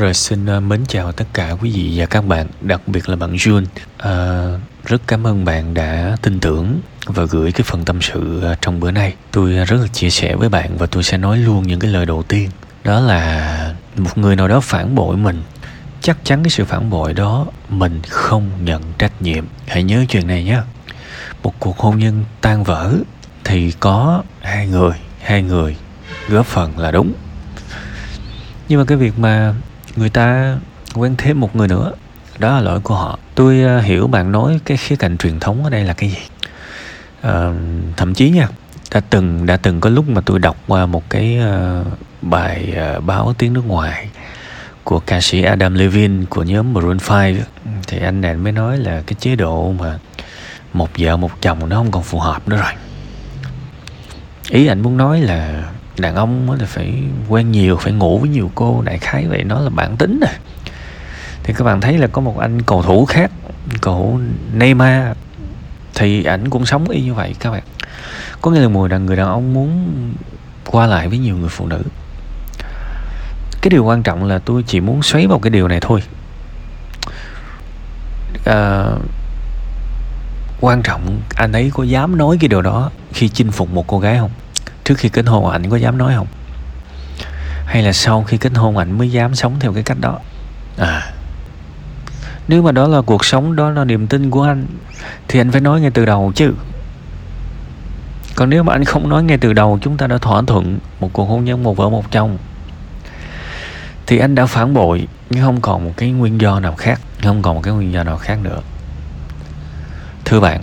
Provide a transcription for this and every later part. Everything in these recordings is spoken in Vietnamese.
Rồi xin mến chào tất cả quý vị và các bạn, đặc biệt là bạn JUN. Rất cảm ơn bạn đã tin tưởng và gửi cái phần tâm sự trong bữa nay. Tôi rất là chia sẻ với bạn và tôi sẽ nói luôn những cái lời đầu tiên. Đó là một người nào đó phản bội mình, chắc chắn cái sự phản bội đó mình không nhận trách nhiệm. Hãy nhớ chuyện này nhé. Một cuộc hôn nhân tan vỡ thì có hai người góp phần là đúng. Nhưng mà cái việc mà người ta quen thêm một người nữa, đó là lỗi của họ. Tôi hiểu bạn nói cái khía cạnh truyền thống ở đây là cái gì. Thậm chí nha, đã từng có lúc mà tôi đọc qua một cái bài báo tiếng nước ngoài của ca sĩ Adam Levine của nhóm Maroon 5, thì anh này mới nói là cái chế độ mà một vợ một chồng nó không còn phù hợp nữa rồi. Ý anh muốn nói là đàn ông là phải quen nhiều, phải ngủ với nhiều cô, đại khái vậy, nó là bản tính rồi. Thì các bạn thấy là có một anh cầu thủ khác, cầu thủ Neymar, thì ảnh cũng sống y như vậy các bạn. Có nghĩa là người đàn ông muốn qua lại với nhiều người phụ nữ. Cái điều quan trọng là tôi chỉ muốn xoáy vào cái điều này thôi. Quan trọng anh ấy có dám nói cái điều đó khi chinh phục một cô gái không? Trước khi kết hôn ảnh có dám nói không? Hay là sau khi kết hôn ảnh mới dám sống theo cái cách đó? Nếu mà đó là cuộc sống, đó là niềm tin của anh, thì anh phải nói ngay từ đầu chứ. Còn nếu mà anh không nói ngay từ đầu, chúng ta đã thỏa thuận một cuộc hôn nhân một vợ một chồng, thì anh đã phản bội, nhưng không còn một cái nguyên do nào khác. nữa. Thưa bạn,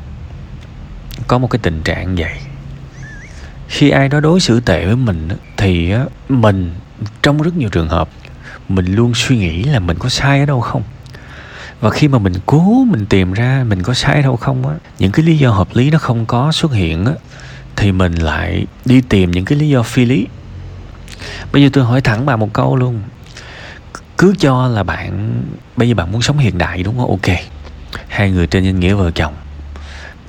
có một cái tình trạng vậy. Khi ai đó đối xử tệ với mình thì mình, trong rất nhiều trường hợp, mình luôn suy nghĩ là mình có sai ở đâu không. Và khi mà mình cố mình tìm ra mình có sai ở đâu không, những cái lý do hợp lý nó không có xuất hiện, thì mình lại đi tìm những cái lý do phi lý. Bây giờ tôi hỏi thẳng bà một câu luôn. Cứ cho là bạn, bây giờ bạn muốn sống hiện đại đúng không? Ok, hai người trên danh nghĩa vợ chồng,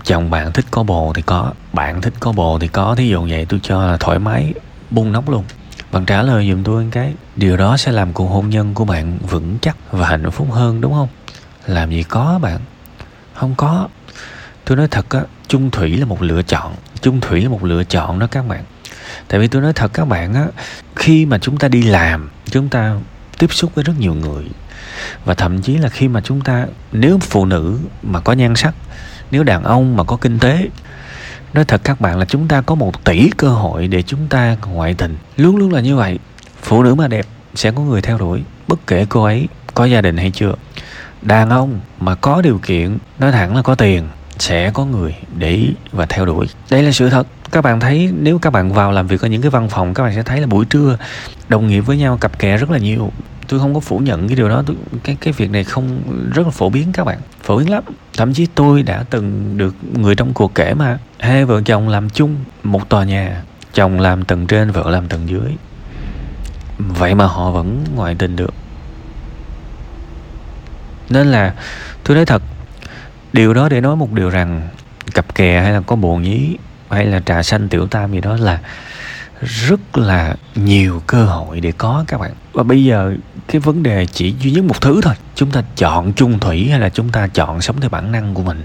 chồng bạn thích có bồ thì có, bạn thích có bồ thì có, thí dụ vậy, tôi cho là thoải mái bung nóc luôn. Bạn trả lời giùm tôi cái điều đó sẽ làm cuộc hôn nhân của bạn vững chắc và hạnh phúc hơn đúng không? Làm gì có bạn, không có. Tôi nói thật á, chung thủy là một lựa chọn đó các bạn. Tại vì tôi nói thật các bạn á, khi mà chúng ta đi làm, chúng ta tiếp xúc với rất nhiều người, và thậm chí là khi mà chúng ta, nếu phụ nữ mà có nhan sắc, nếu đàn ông mà có kinh tế, nói thật các bạn là chúng ta có 1 tỷ cơ hội để chúng ta ngoại tình. Luôn luôn là như vậy. Phụ nữ mà đẹp sẽ có người theo đuổi, bất kể cô ấy có gia đình hay chưa. Đàn ông mà có điều kiện, nói thẳng là có tiền, sẽ có người để ý và theo đuổi. Đây là sự thật. Các bạn thấy, nếu các bạn vào làm việc ở những cái văn phòng, các bạn sẽ thấy là buổi trưa đồng nghiệp với nhau cặp kè rất là nhiều. Tôi không có phủ nhận cái điều đó. Cái việc này không, rất là phổ biến các bạn, phổ biến lắm. Thậm chí tôi đã từng được người trong cuộc kể mà, hai vợ chồng làm chung một tòa nhà, chồng làm tầng trên, vợ làm tầng dưới, vậy mà họ vẫn ngoại tình được. Nên là tôi nói thật, điều đó để nói một điều rằng cặp kè hay là có bồ nhí hay là trà xanh tiểu tam gì đó là rất là nhiều cơ hội để có các bạn. Và bây giờ cái vấn đề chỉ duy nhất một thứ thôi, chúng ta chọn chung thủy hay là chúng ta chọn sống theo bản năng của mình.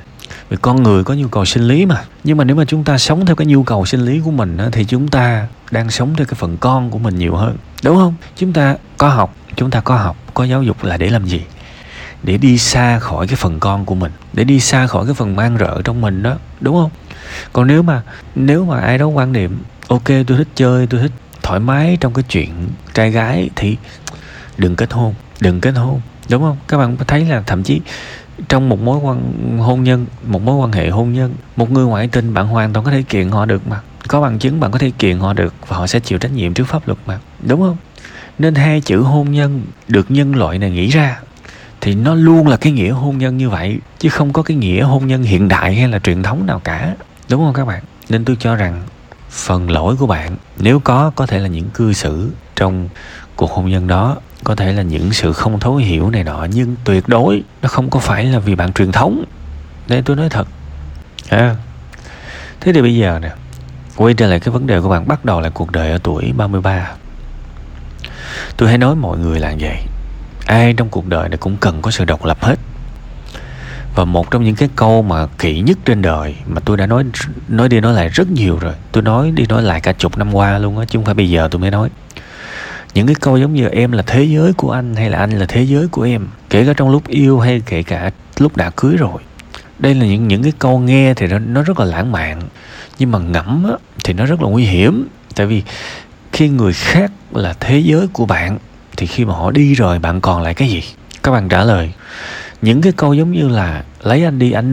Vì con người có nhu cầu sinh lý mà. Nhưng mà nếu mà chúng ta sống theo cái nhu cầu sinh lý của mình á, thì chúng ta đang sống theo cái phần con của mình nhiều hơn, đúng không? Chúng ta có học, có giáo dục là để làm gì? Để đi xa khỏi cái phần con của mình, để đi xa khỏi cái phần man rợ trong mình đó, đúng không? Còn nếu mà ai đó quan niệm ok, tôi thích chơi, tôi thích thoải mái trong cái chuyện trai gái thì đừng kết hôn, đúng không? Các bạn thấy là thậm chí trong một mối quan hệ hôn nhân, một người ngoại tình bạn hoàn toàn có thể kiện họ được mà. Có bằng chứng, bạn có thể kiện họ được và họ sẽ chịu trách nhiệm trước pháp luật mà, đúng không? Nên hai chữ hôn nhân được nhân loại này nghĩ ra thì nó luôn là cái nghĩa hôn nhân như vậy, chứ không có cái nghĩa hôn nhân hiện đại hay là truyền thống nào cả, đúng không các bạn? Nên tôi cho rằng phần lỗi của bạn, nếu có thể là những cư xử trong cuộc hôn nhân đó, có thể là những sự không thấu hiểu này nọ, nhưng tuyệt đối nó không có phải là vì bạn truyền thống. Để tôi nói thật. Thế thì bây giờ nè, quay trở lại cái vấn đề của bạn, bắt đầu lại cuộc đời ở tuổi 33. Tôi hay nói mọi người là vậy. ai trong cuộc đời này cũng cần có sự độc lập hết. Và một trong những cái câu mà kỹ nhất trên đời mà tôi đã nói đi nói lại rất nhiều rồi, tôi nói đi nói lại cả chục năm qua luôn á, chứ không phải bây giờ tôi mới nói. Những cái câu giống như em là thế giới của anh, hay là anh là thế giới của em, kể cả trong lúc yêu hay kể cả lúc đã cưới rồi. Đây là những cái câu nghe thì nó rất là lãng mạn, nhưng mà ngẫm á, thì nó rất là nguy hiểm. Tại vì khi người khác là thế giới của bạn, thì khi mà họ đi rồi bạn còn lại cái gì? Các bạn trả lời. Những cái câu giống như là lấy anh đi anh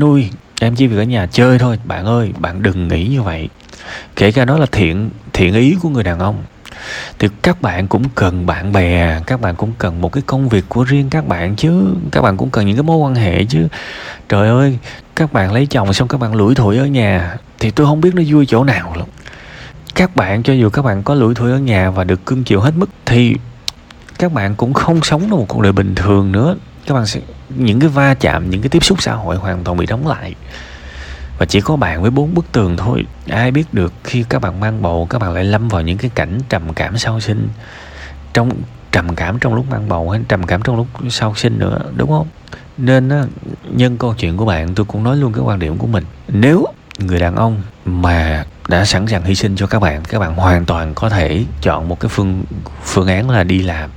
nuôi, em chỉ việc ở nhà chơi thôi. Bạn ơi, bạn đừng nghĩ như vậy. Kể cả đó là thiện ý của người đàn ông, thì các bạn cũng cần bạn bè, các bạn cũng cần một cái công việc của riêng các bạn chứ, các bạn cũng cần những cái mối quan hệ chứ. Trời ơi, các bạn lấy chồng xong các bạn lủi thủi ở nhà thì tôi không biết nó vui chỗ nào lắm. Các bạn cho dù các bạn có lủi thủi ở nhà và được cưng chiều hết mức thì các bạn cũng không sống được một cuộc đời bình thường nữa. Các bạn sẽ, những cái va chạm, những cái tiếp xúc xã hội hoàn toàn bị đóng lại và chỉ có bạn với 4 bức tường thôi. Ai biết được khi các bạn mang bầu, các bạn lại lâm vào những cái cảnh trầm cảm sau sinh, trầm cảm trong lúc mang bầu hay trầm cảm trong lúc sau sinh nữa, đúng không? Nên á, nhân câu chuyện của bạn, tôi cũng nói luôn cái quan điểm của mình. Nếu người đàn ông mà đã sẵn sàng hy sinh cho các bạn hoàn toàn có thể chọn một cái phương án là đi làm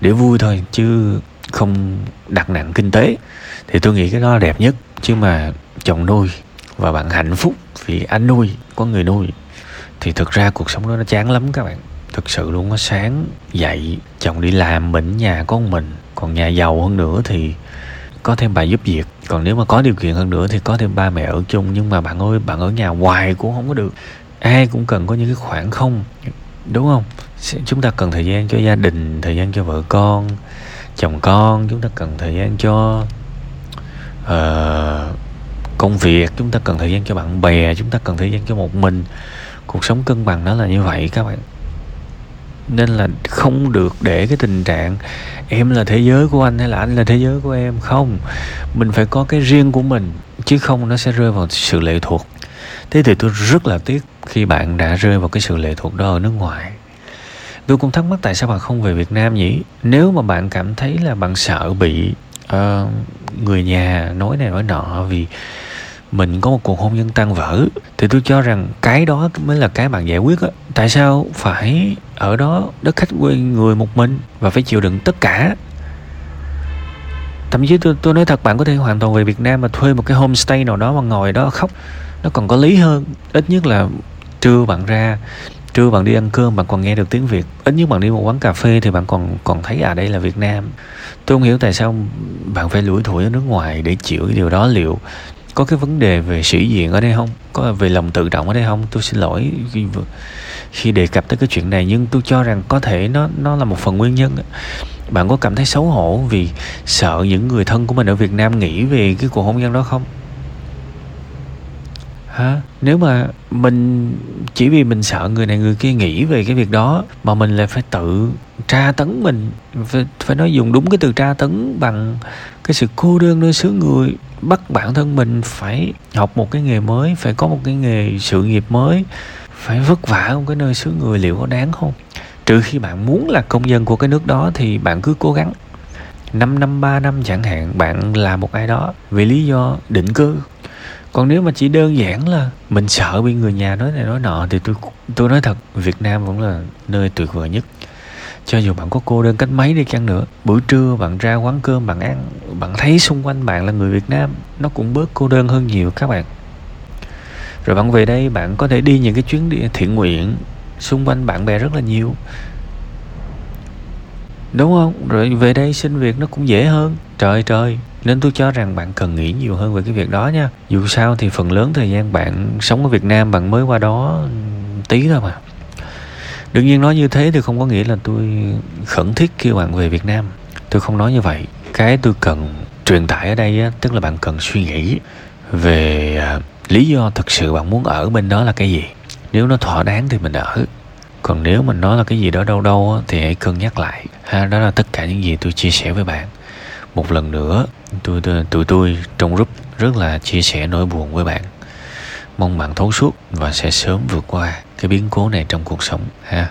để vui thôi chứ không đặt nặng kinh tế, thì tôi nghĩ cái đó là đẹp nhất. Chứ mà chồng nuôi và bạn hạnh phúc vì anh nuôi, có người nuôi, thì thực ra cuộc sống đó nó chán lắm các bạn. Thực sự luôn á, sáng dậy chồng đi làm, mình nhà con mình, còn nhà giàu hơn nữa thì có thêm bà giúp việc, còn nếu mà có điều kiện hơn nữa thì có thêm ba mẹ ở chung. Nhưng mà bạn ơi, bạn ở nhà hoài cũng không có được. Ai cũng cần có những cái khoảng không, đúng không? Chúng ta cần thời gian cho gia đình, thời gian cho vợ con, chồng con, chúng ta cần thời gian cho công việc, chúng ta cần thời gian cho bạn bè, chúng ta cần thời gian cho một mình. Cuộc sống cân bằng nó là như vậy các bạn. Nên là không được để cái tình trạng em là thế giới của anh hay là anh là thế giới của em. Không, mình phải có cái riêng của mình, chứ không nó sẽ rơi vào sự lệ thuộc. Thế thì tôi rất là tiếc khi bạn đã rơi vào cái sự lệ thuộc đó ở nước ngoài. Tôi cũng thắc mắc tại sao bạn không về Việt Nam nhỉ? Nếu mà bạn cảm thấy là bạn sợ bị người nhà nói này nói nọ vì mình có một cuộc hôn nhân tan vỡ, thì tôi cho rằng cái đó mới là cái bạn giải quyết á. Tại sao phải ở đó đất khách quê người một mình và phải chịu đựng tất cả? Thậm chí tôi nói thật, bạn có thể hoàn toàn về Việt Nam mà thuê một cái homestay nào đó mà ngồi đó khóc, nó còn có lý hơn. Ít nhất là trưa bạn đi ăn cơm bạn còn nghe được tiếng Việt, ít nhất bạn đi một quán cà phê thì bạn còn thấy à đây là Việt Nam. Tôi không hiểu tại sao bạn phải lủi thủi ở nước ngoài để chịu cái điều đó. Liệu có cái vấn đề về sĩ diện ở đây không? Có về lòng tự trọng ở đây không? Tôi xin lỗi khi đề cập tới cái chuyện này, nhưng tôi cho rằng có thể nó là một phần nguyên nhân. Bạn có cảm thấy xấu hổ vì sợ những người thân của mình ở Việt Nam nghĩ về cái cuộc hôn nhân đó không? Hả? Nếu mà mình chỉ vì mình sợ người này người kia nghĩ về cái việc đó mà mình lại phải tự tra tấn mình, phải nói dùng đúng cái từ tra tấn, bằng cái sự cô đơn nơi xứ người, bắt bản thân mình phải học một cái nghề mới, phải có một cái nghề sự nghiệp mới, phải vất vả trong cái nơi xứ người, liệu có đáng không? Trừ khi bạn muốn là công dân của cái nước đó thì bạn cứ cố gắng 5 năm, 3 năm chẳng hạn, bạn là một ai đó vì lý do định cư. Còn nếu mà chỉ đơn giản là mình sợ bị người nhà nói này nói nọ thì tôi nói thật, Việt Nam vẫn là nơi tuyệt vời nhất. Cho dù bạn có cô đơn cách mấy đi chăng nữa, buổi trưa bạn ra quán cơm bạn ăn, bạn thấy xung quanh bạn là người Việt Nam, nó cũng bớt cô đơn hơn nhiều các bạn. Rồi bạn về đây, bạn có thể đi những cái chuyến đi thiện nguyện, xung quanh bạn bè rất là nhiều, đúng không? Rồi về đây xin việc nó cũng dễ hơn. Trời. Nên tôi cho rằng bạn cần nghĩ nhiều hơn về cái việc đó nha. Dù sao thì phần lớn thời gian bạn sống ở Việt Nam, bạn mới qua đó tí thôi mà. Đương nhiên nói như thế thì không có nghĩa là tôi khẩn thiết kêu bạn về Việt Nam. Tôi không nói như vậy. Cái tôi cần truyền tải ở đây á, tức là bạn cần suy nghĩ về lý do thực sự bạn muốn ở bên đó là cái gì. Nếu nó thỏa đáng thì mình ở. Còn nếu mình nói là cái gì đó đâu đâu á, thì hãy cân nhắc lại. Ha, đó là tất cả những gì tôi chia sẻ với bạn. Một lần nữa, tụi tôi trong group rất là chia sẻ nỗi buồn với bạn. Mong bạn thấu suốt và sẽ sớm vượt qua cái biến cố này trong cuộc sống ha.